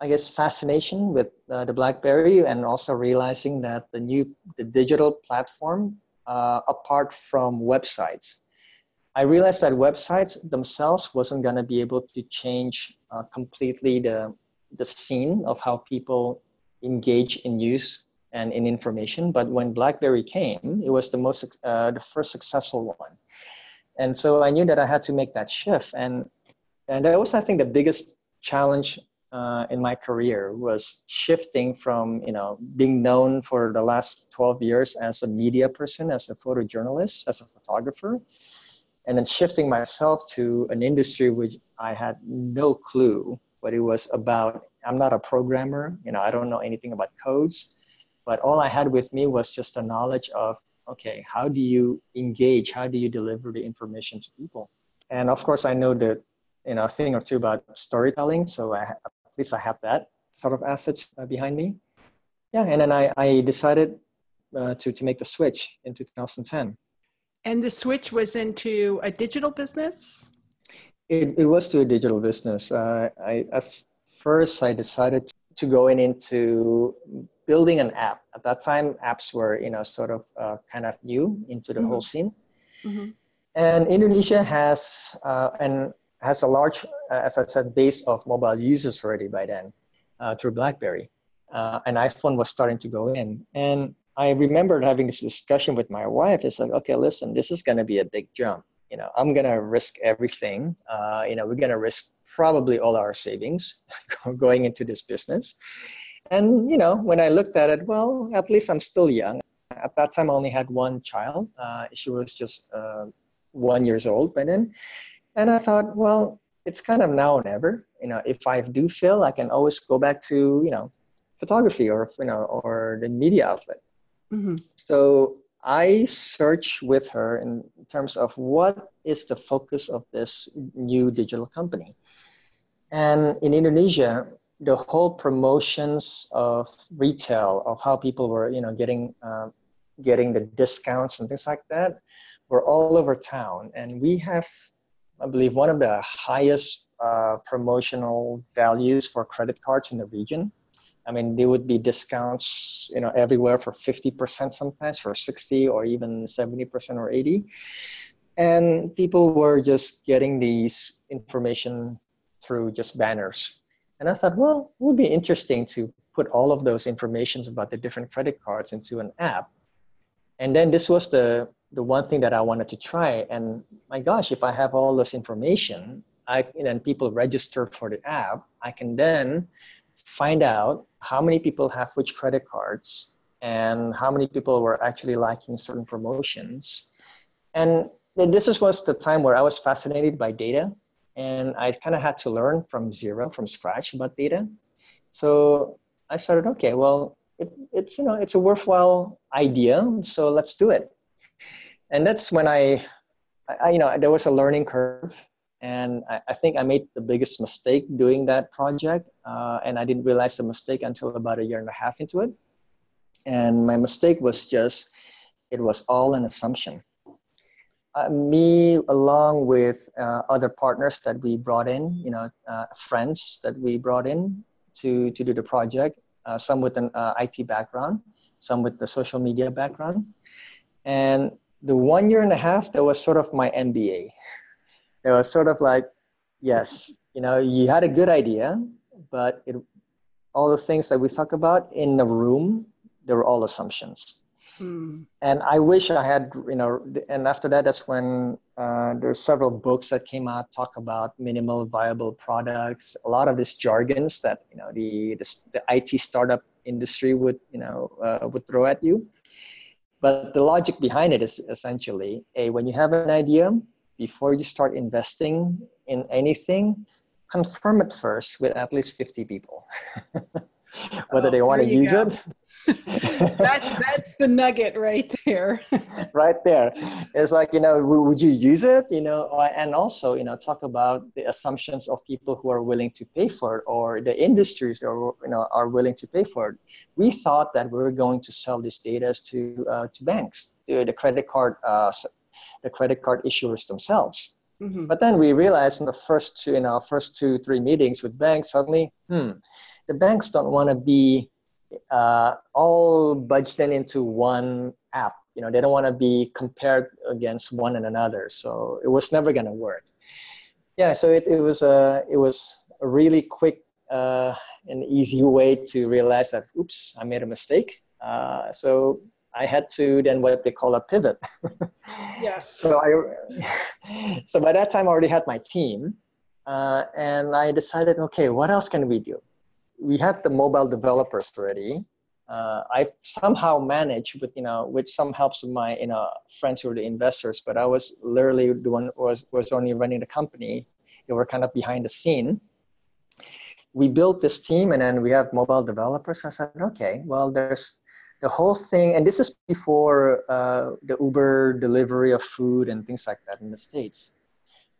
I guess, fascination with the BlackBerry, and also realizing that the digital platform, apart from websites, I realized that websites themselves wasn't going to be able to change completely the scene of how people engage in use and in information. But when BlackBerry came, it was the first successful one. And so I knew that I had to make that shift. And that was, I think, the biggest challenge in my career, was shifting from, you know, being known for the last 12 years as a media person, as a photojournalist, as a photographer, and then shifting myself to an industry which I had no clue what it was about. I'm not a programmer, you know, I don't know anything about codes, but all I had with me was just the knowledge of, okay, how do you engage? How do you deliver the information to people? And of course, I know the, you know, thing or two about storytelling. So at least I have that sort of assets behind me. Yeah, and then I decided to make the switch in 2010. And the switch was into a digital business? It was to a digital business. I decided to go into building an app. At that time, apps were, you know, sort of kind of new into the mm-hmm. whole scene. Mm-hmm. And Indonesia has a large, as I said, base of mobile users already by then through BlackBerry. And iPhone was starting to go in. And I remembered having this discussion with my wife. It's like, okay, listen, this is going to be a big jump. You know, I'm going to risk everything. You know, we're going to risk probably all our savings going into this business. And, you know, when I looked at it, well, at least I'm still young. At that time, I only had one child. She was just 1 year old by then. And I thought, well, it's kind of now and ever. You know, if I do fail, I can always go back to, you know, photography or, you know, or the media outlet. Mm-hmm. So I searched with her in terms of what is the focus of this new digital company. And in Indonesia, the whole promotions of retail, of how people were, you know, getting the discounts and things like that, were all over town. And we have, I believe, one of the highest promotional values for credit cards in the region. I mean, there would be discounts, you know, everywhere for 50%, sometimes for 60 or even 70% or 80. And people were just getting these information through just banners. And I thought, well, it would be interesting to put all of those informations about the different credit cards into an app. And then this was the one thing that I wanted to try. And my gosh, if I have all this information, and people register for the app, I can then find out how many people have which credit cards and how many people were actually liking certain promotions. And this was the time where I was fascinated by data, and I kind of had to learn from zero, from scratch, about data. So I started, okay, well, it's, you know, it's a worthwhile idea, so let's do it. And that's when I you know, there was a learning curve. And I think I made the biggest mistake doing that project. And I didn't realize the mistake until about a year and a half into it. And my mistake was just, it was all an assumption. Me, along with other partners that we brought in, you know, friends that we brought in to do the project, some with an IT background, some with the social media background. And the 1 year and a half, that was sort of my MBA. It was sort of like, yes, you know, you had a good idea, but all the things that we talk about in the room, they were all assumptions. Mm. And I wish I had, you know, and after that, that's when there's several books that came out, talk about minimal viable products, a lot of these jargons that, you know, the IT startup industry would, you know, would throw at you. But the logic behind it is essentially, when you have an idea, before you start investing in anything, confirm it first with at least 50 people, whether they want to use it. That's the nugget right there. Right there. It's like, you know, would you use it? You know, and also, you know, talk about the assumptions of people who are willing to pay for it, or the industries that are, you know, are willing to pay for it. We thought that we were going to sell these data to banks, to the credit card issuers themselves. Mm-hmm. But then we realized in the first two, three meetings with banks, suddenly, the banks don't want to be all budgeted into one app. You know, they don't want to be compared against one another. So it was never going to work. Yeah, so it was a really quick and easy way to realize that, oops, I made a mistake. So I had to then what they call a pivot. Yes. So by that time I already had my team, and I decided, okay, what else can we do? We had the mobile developers already. I somehow managed with some helps of my friends who were the investors, but I was literally the one was only running the company. They were kind of behind the scene. We built this team, and then we have mobile developers. I said, okay, well, there's the whole thing, and this is before the Uber delivery of food and things like that in the States.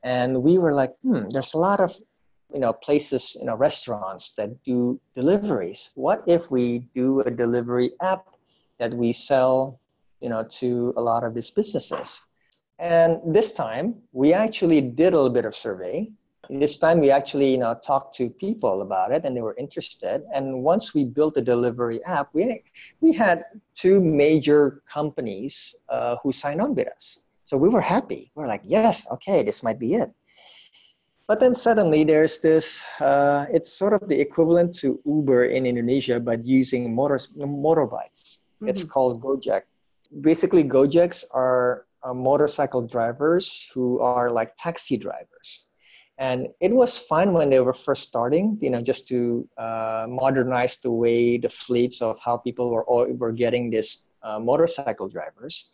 And we were like, there's a lot of places, restaurants that do deliveries. What if we do a delivery app that we sell, to a lot of these businesses? And this time we actually did a little bit of survey. This time we actually, talked to people about it, and they were interested. And once we built the delivery app, we had two major companies who signed on with us. So we were happy. We're like, yes, okay, this might be it. But then suddenly there's this, it's sort of the equivalent to Uber in Indonesia, but using motorbikes. Mm-hmm. It's called Gojek. Basically, Gojeks are motorcycle drivers who are like taxi drivers. And it was fun when they were first starting, just to modernize the way the fleets of how people were getting these motorcycle drivers.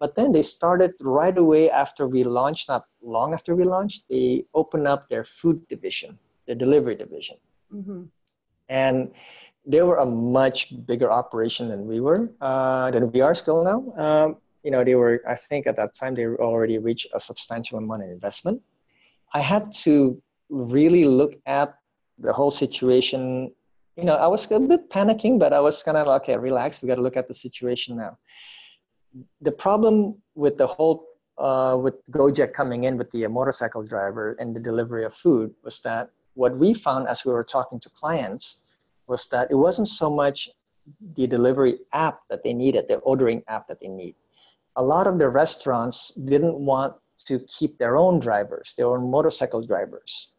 But then they started right away after we launched, not long after we launched, they opened up their food division, the delivery division. Mm-hmm. And they were a much bigger operation than we were, than we are still now. They were, I think at that time, they already reached a substantial amount of investment. I had to really look at the whole situation. I was a bit panicking, but I was kind of like, okay, relax. We got to look at the situation now. The problem with the whole, with Gojek coming in with the motorcycle driver and the delivery of food was that what we found as we were talking to clients was that it wasn't so much the delivery app that they needed, the ordering app that they need. A lot of the restaurants didn't want to keep their own drivers, their own motorcycle drivers,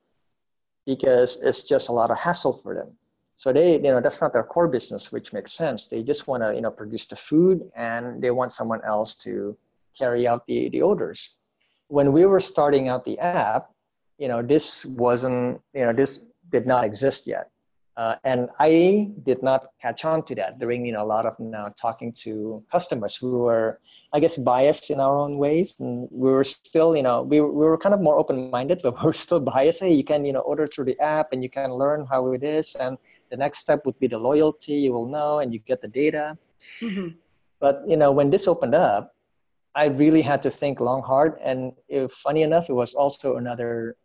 because it's just a lot of hassle for them. So they, that's not their core business, which makes sense. They just want to, produce the food, and they want someone else to carry out the orders. When we were starting out the app, this did not exist yet. And I did not catch on to that during, a lot of now talking to customers who were, I guess, biased in our own ways. And we were still, we were kind of more open-minded, but we were still biased. Hey, you can, order through the app, and you can learn how it is. And the next step would be the loyalty, you will know, and you get the data. Mm-hmm. But, when this opened up, I really had to think long, hard. And funny enough, it was also another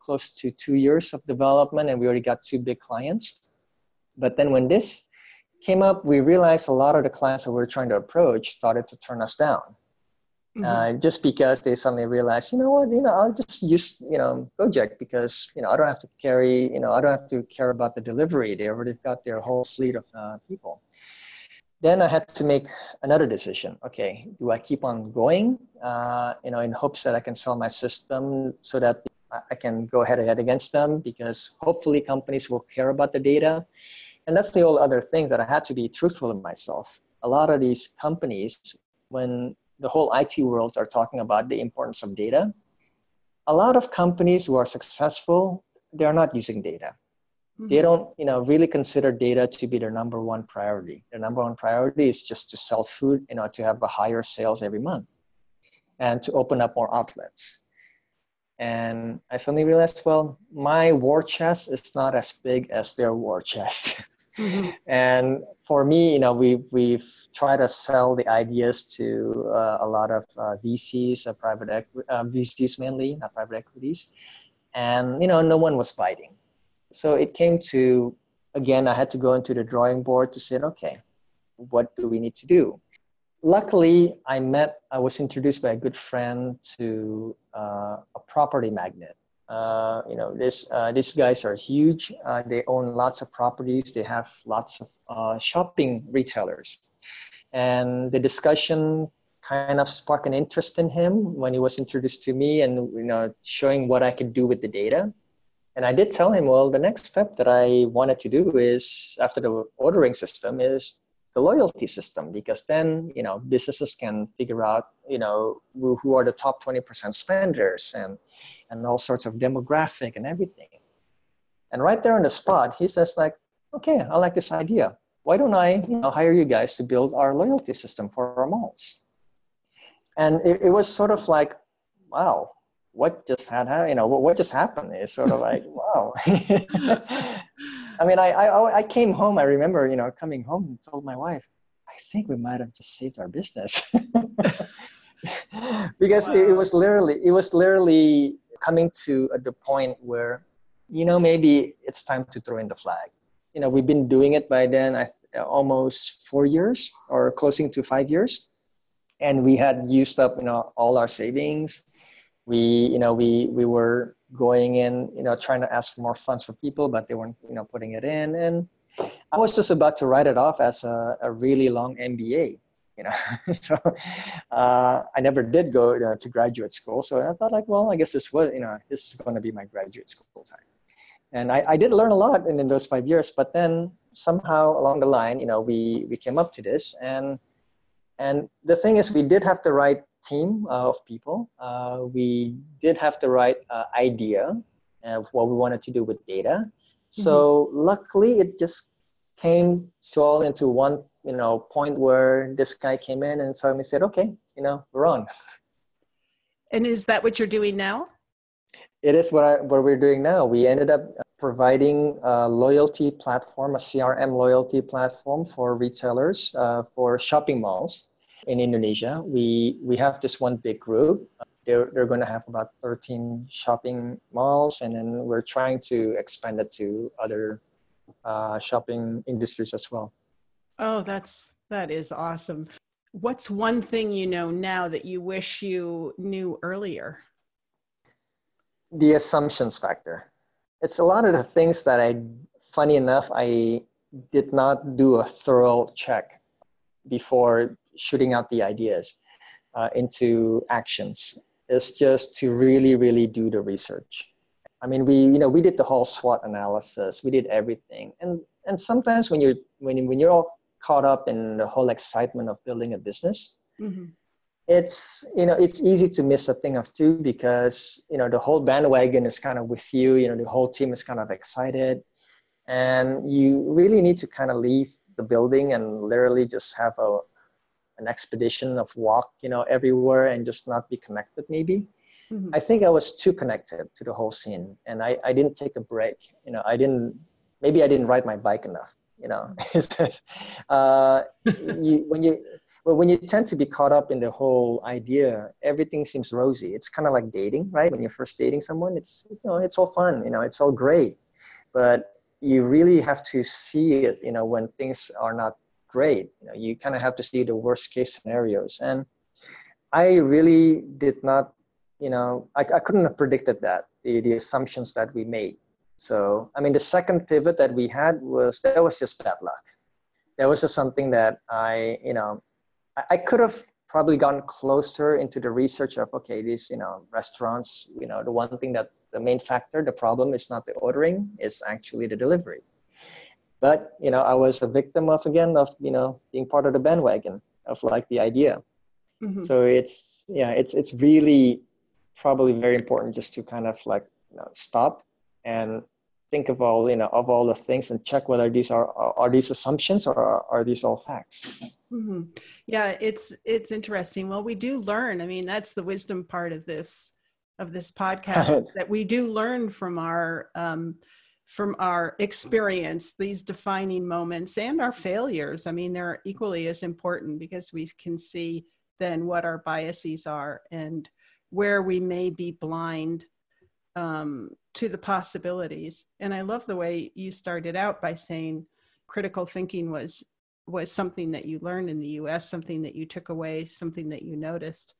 close to 2 years of development, and we already got 2 big clients. But then when this came up, we realized a lot of the clients that we were trying to approach started to turn us down. Mm-hmm. Just because they suddenly realized, I'll just use, Gojek because, I don't have to carry, I don't have to care about the delivery. They already got their whole fleet of people. Then I had to make another decision. Okay, do I keep on going, in hopes that I can sell my system so that I can go head-to-head against them, because hopefully companies will care about the data. And that's the whole other thing that I had to be truthful in myself. A lot of these companies, when the whole IT world are talking about the importance of data, a lot of companies who are successful, they're not using data. Mm-hmm. They don't, really consider data to be their number one priority. Their number one priority is just to sell food, to have a higher sales every month and to open up more outlets. And I suddenly realized, well, my war chest is not as big as their war chest. Mm-hmm. And for me, we've tried to sell the ideas to a lot of VCs, VCs mainly, not private equities. And, no one was biting. So it came to, again, I had to go into the drawing board to say, okay, what do we need to do? Luckily, I was introduced by a good friend to a property magnate. These guys are huge. They own lots of properties. They have lots of shopping retailers. And the discussion kind of sparked an interest in him when he was introduced to me and, you know, showing what I could do with the data. And I did tell him, well, the next step that I wanted to do is, after the ordering system, is the loyalty system, because then, you know, businesses can figure out, you know, who are the top 20% spenders and all sorts of demographic and everything. And right there on the spot, he says, like, okay, I like this idea. Why don't I, you know, hire you guys to build our loyalty system for our malls? And it was sort of like, wow, what just happened? It's sort of like, wow. I mean, I came home, I remember, you know, coming home and told my wife, I think we might have just saved our business. Because wow. it was literally coming to the point where, you know, maybe it's time to throw in the flag. You know, we've been doing it by then almost 4 years or closing to 5 years. And we had used up, you know, all our savings. We were going in, you know, trying to ask for more funds for people, but they weren't, you know, putting it in. And I was just about to write it off as a really long MBA, you know. So I never did go to graduate school. So I thought, like, well, I guess this is going to be my graduate school time. And I did learn a lot in those 5 years, but then somehow along the line, you know, we came up to this. And the thing is, we did have the right team of people. We did have the right idea of what we wanted to do with data. So luckily, it just came all into one, you know, point where this guy came in and suddenly said, okay, you know, we're on. And is that what you're doing now? It is what we're doing now. We ended up providing a loyalty platform, a CRM loyalty platform for retailers, for shopping malls in Indonesia. We have this one big group. They're going to have about 13 shopping malls, and then we're trying to expand it to other shopping industries as well. Oh, that is awesome. What's one thing you know now that you wish you knew earlier? The assumptions factor. It's a lot of the things that I did not do a thorough check before shooting out the ideas into actions. It's just to really, really do the research. I mean, we did the whole SWOT analysis. We did everything. And sometimes when you're all caught up in the whole excitement of building a business, it's easy to miss a thing or two, because, you know, the whole bandwagon is kind of with you, you know, the whole team is kind of excited, and you really need to kind of leave the building and literally just have an expedition of walk, you know, everywhere and just not be connected maybe. I think I was too connected to the whole scene, and I didn't take a break. You know, I didn't ride my bike enough, you know. When you tend to be caught up in the whole idea, everything seems rosy. It's kind of like dating, right? When you're first dating someone, it's, you know, it's all fun, you know, it's all great. But you really have to see it, you know, when things are not great. You know, you kind of have to see the worst case scenarios. And I really did not, you know, I couldn't have predicted that, the assumptions that we made. So, I mean, the second pivot that we had was just bad luck. That was just something that I could have probably gone closer into the research of, okay, these, you know, restaurants, you know, the one thing that the main factor, the problem is not the ordering, it's actually the delivery. But, you know, I was a victim of you know, being part of the bandwagon of like the idea. So it's really probably very important just to kind of like, you know, stop and think of all, you know, of all the things and check whether these are these assumptions or are these all facts. Yeah, it's interesting. Well, we do learn. I mean, that's the wisdom part of this podcast, that we do learn from our experience, these defining moments and our failures. I mean, they're equally as important, because we can see then what our biases are and where we may be blind to the possibilities. And I love the way you started out by saying critical thinking was something that you learned in the US, something that you took away, something that you noticed.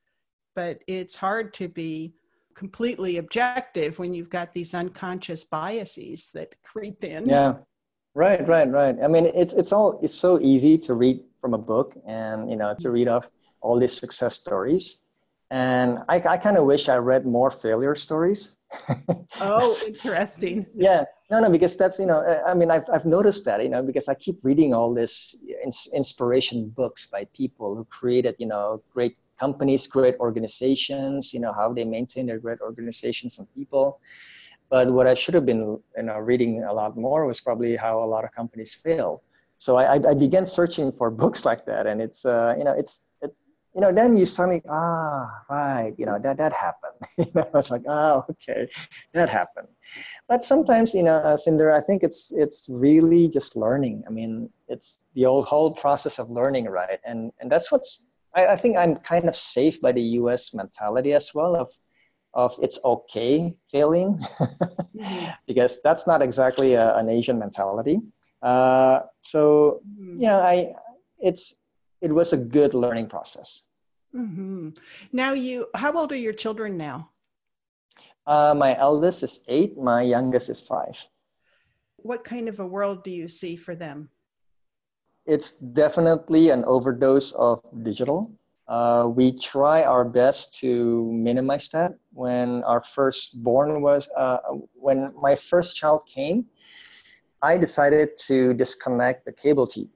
But it's hard to be completely objective when you've got these unconscious biases that creep in. Yeah, right. I mean, it's so easy to read from a book and, you know, to read off all these success stories. And I kind of wish I read more failure stories. Oh, interesting. Yeah. No, because that's, you know, I mean, I've noticed that, you know, because I keep reading all this inspiration books by people who created, you know, great companies, great organizations, you know, how they maintain their great organizations and people. But what I should have been, you know, reading a lot more was probably how a lot of companies fail. So I began searching for books like that. And it's, you know, it's you know, then you suddenly, right, you know, that happened. You know, it's like, okay, that happened. But sometimes, you know, Sinder, I think it's really just learning. I mean, it's the whole process of learning, right? And that's what's, I think I'm kind of safe by the U.S. mentality as well of it's okay failing, because that's not exactly an Asian mentality. So, you know, it was a good learning process. Mm-hmm. Now how old are your children now? My eldest is 8. My youngest is 5. What kind of a world do you see for them? It's definitely an overdose of digital. We try our best to minimize that. When our firstborn was, when my first child came, I decided to disconnect the cable TV.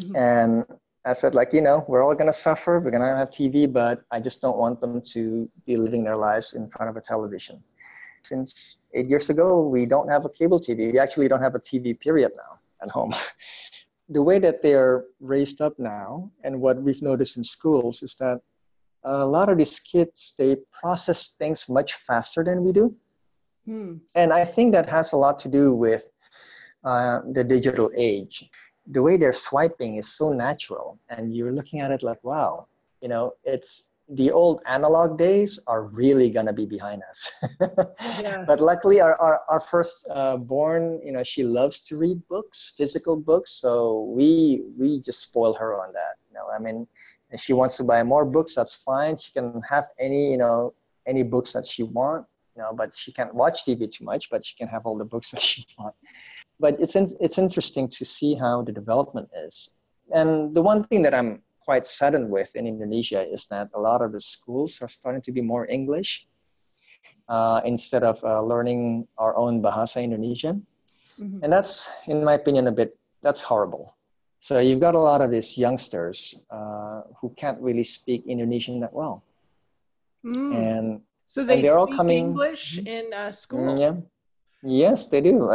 Mm-hmm. And I said, like, you know, we're all going to suffer. We're going to have TV, but I just don't want them to be living their lives in front of a television. Since 8 years ago, we don't have a cable TV. We actually don't have a TV period now at home. The way that they are raised up now, and what we've noticed in schools, is that a lot of these kids, they process things much faster than we do. Mm. And I think that has a lot to do with the digital age. The way they're swiping is so natural, and you're looking at it like, wow, you know, it's the old analog days are really going to be behind us. Yes. But luckily our first born, you know, she loves to read books, physical books. So we just spoil her on that. You know, I mean, if she wants to buy more books, that's fine. She can have any, you know, any books that she wants, you know, but she can't watch TV too much, but she can have all the books that she wants. But it's interesting to see how the development is. And the one thing that I'm quite saddened with in Indonesia is that a lot of the schools are starting to be more English instead of learning our own Bahasa Indonesian. Mm-hmm. And that's, in my opinion, that's horrible. So you've got a lot of these youngsters who can't really speak Indonesian that well. Mm. And so they're all coming English in school? Yeah. Yes, they do.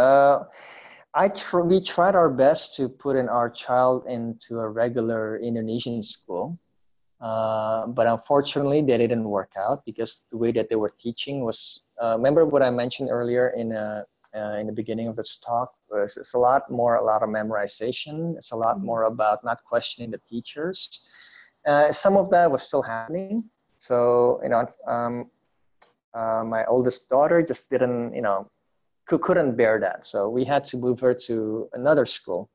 We tried our best to put in our child into a regular Indonesian school, but unfortunately they didn't work out because the way that they were teaching was, remember what I mentioned earlier in the beginning of this talk, it's a lot of memorization. It's a lot more about not questioning the teachers. Some of that was still happening. So, you know, my oldest daughter just didn't, you know, couldn't bear that. So we had to move her to another school.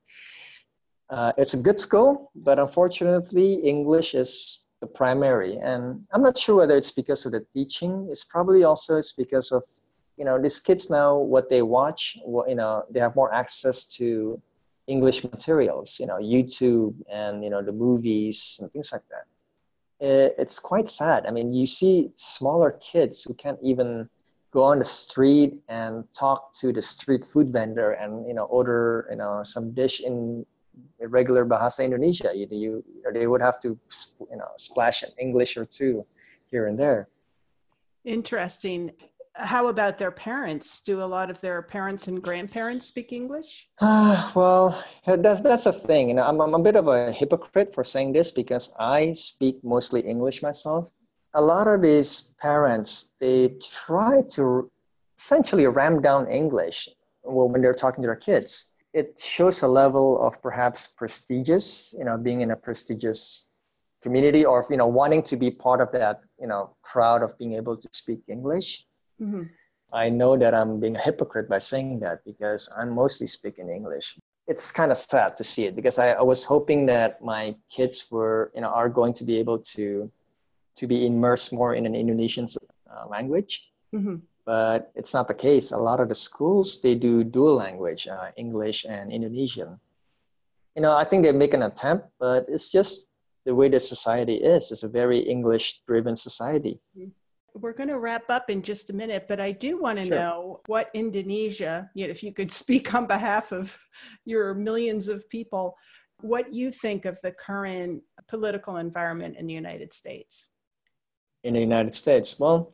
It's a good school, but unfortunately English is the primary. And I'm not sure whether it's because of the teaching. It's probably also it's because of, you know, these kids now, what they watch, you know, they have more access to English materials, you know, YouTube and, you know, the movies and things like that. It's quite sad. I mean, you see smaller kids who can't even go on the street and talk to the street food vendor and, you know, order, you know, some dish in regular Bahasa Indonesia. They would have to, you know, splash an English or two here and there. Interesting. How about their parents? Do a lot of their parents and grandparents speak English? Well, that's the thing. You know, I'm a bit of a hypocrite for saying this because I speak mostly English myself. A lot of these parents, they try to essentially ram down English when they're talking to their kids. It shows a level of perhaps prestigious, you know, being in a prestigious community or, you know, wanting to be part of that, you know, crowd of being able to speak English. Mm-hmm. I know that I'm being a hypocrite by saying that because I'm mostly speaking English. It's kind of sad to see it because I was hoping that my kids are going to be able to be immersed more in an Indonesian language, but it's not the case. A lot of the schools, they do dual language, English and Indonesian. You know, I think they make an attempt, but it's just the way the society is. It's a very English-driven society. We're going to wrap up in just a minute, but I do want to know what Indonesia, you know, if you could speak on behalf of your millions of people, what you think of the current political environment in the United States. In the United States, well,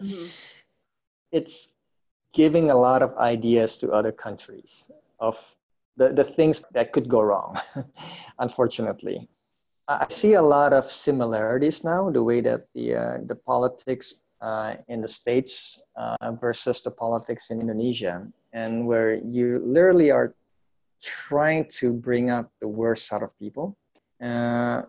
it's giving a lot of ideas to other countries of the things that could go wrong, unfortunately. I see a lot of similarities now, the way that the politics in the States versus the politics in Indonesia, and where you literally are trying to bring out the worst out of people. And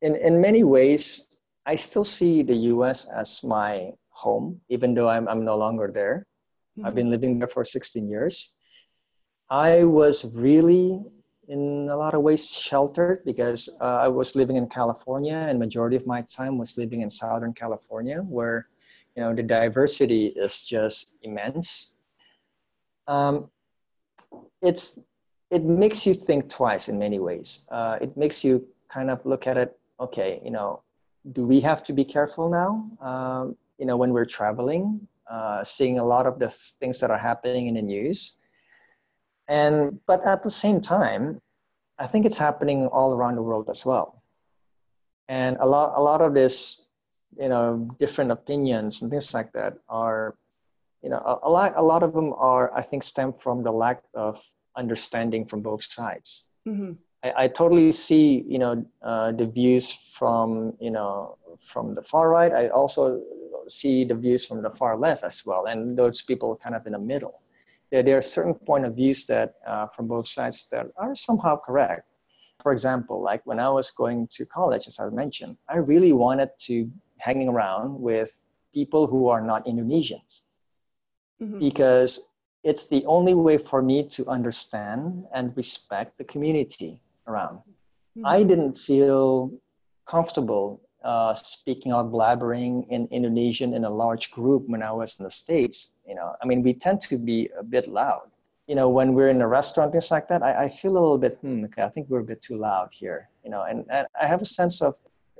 in many ways, I still see the U.S. as my home, even though I'm no longer there. I've been living there for 16 years. I was really, in a lot of ways, sheltered because I was living in California, and majority of my time was living in Southern California, where, you know, the diversity is just immense. It makes you think twice in many ways. It makes you kind of look at it, okay, you know, do we have to be careful now? You know, when we're traveling, seeing a lot of the things that are happening in the news. But at the same time, I think it's happening all around the world as well. And a lot of this, you know, different opinions and things like that are, you know, a lot of them are, I think, stem from the lack of understanding from both sides. I totally see, you know, the views from the far right. I also see the views from the far left as well. And those people kind of in the middle. There are certain point of views that from both sides that are somehow correct. For example, like when I was going to college, as I mentioned, I really wanted to hang around with people who are not Indonesians because it's the only way for me to understand and respect the community around. I didn't feel comfortable speaking out, blabbering in Indonesian in a large group when I was in the States. You know, I mean, we tend to be a bit loud. You know, when we're in a restaurant, things like that, I feel a little bit, okay, I think we're a bit too loud here. You know, and I have a sense of,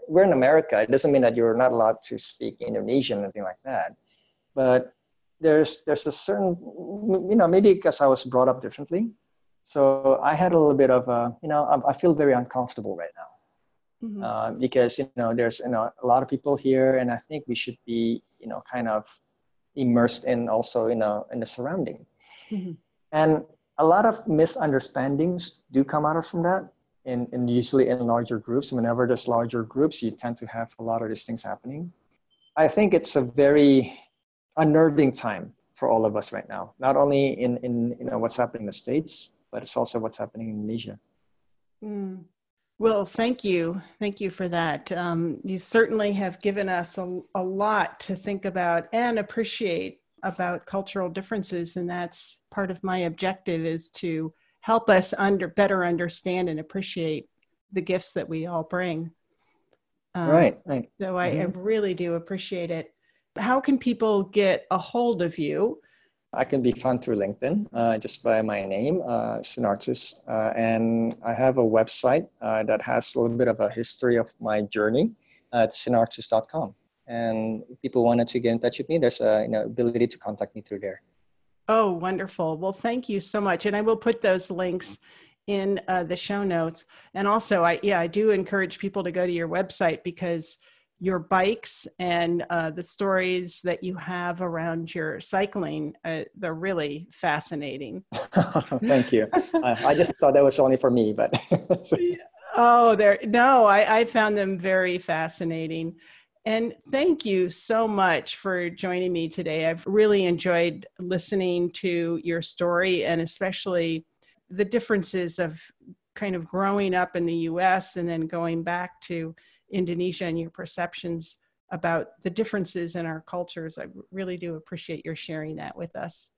we're in America. It doesn't mean that you're not allowed to speak Indonesian or anything like that. But there's a certain, you know, maybe because I was brought up differently. So I had a little bit of a, you know, I feel very uncomfortable right now. Because, you know, there's, you know, a lot of people here, and I think we should be, you know, kind of immersed in also, you know, in the surrounding. And a lot of misunderstandings do come out from that, and usually in larger groups. Whenever there's larger groups, you tend to have a lot of these things happening. I think it's a very unnerving time for all of us right now, not only in you know, what's happening in the States, but it's also what's happening in Indonesia. Well, thank you. Thank you for that. You certainly have given us a lot to think about and appreciate about cultural differences. And that's part of my objective, is to help us better understand and appreciate the gifts that we all bring. Right. So I really do appreciate it. How can people get a hold of you? I can be found through LinkedIn, just by my name, Sinartis. And I have a website that has a little bit of a history of my journey at sinartis.com. And if people wanted to get in touch with me, there's a, you know, ability to contact me through there. Oh, wonderful. Well, thank you so much. And I will put those links in the show notes. And also, I do encourage people to go to your website, because your bikes and the stories that you have around your cycling, they're really fascinating. Thank you. I just thought that was only for me, but. I found them very fascinating. And thank you so much for joining me today. I've really enjoyed listening to your story, and especially the differences of kind of growing up in the US and then going back to Indonesia, and your perceptions about the differences in our cultures. I really do appreciate your sharing that with us.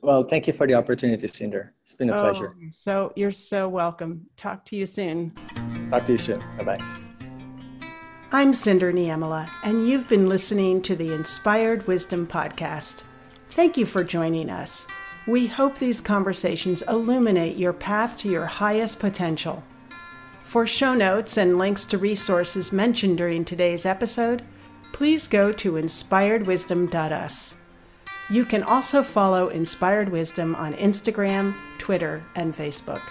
Well, thank you for the opportunity, Sinder. It's been a pleasure. So you're so welcome. Talk to you soon. Bye-bye. I'm Sinder Niemela, and you've been listening to the Inspired Wisdom Podcast. Thank you for joining us. We hope these conversations illuminate your path to your highest potential. For show notes and links to resources mentioned during today's episode, please go to inspiredwisdom.us. You can also follow Inspired Wisdom on Instagram, Twitter, and Facebook.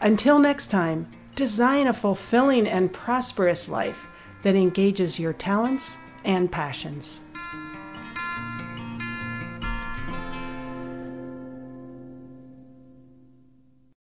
Until next time, design a fulfilling and prosperous life that engages your talents and passions.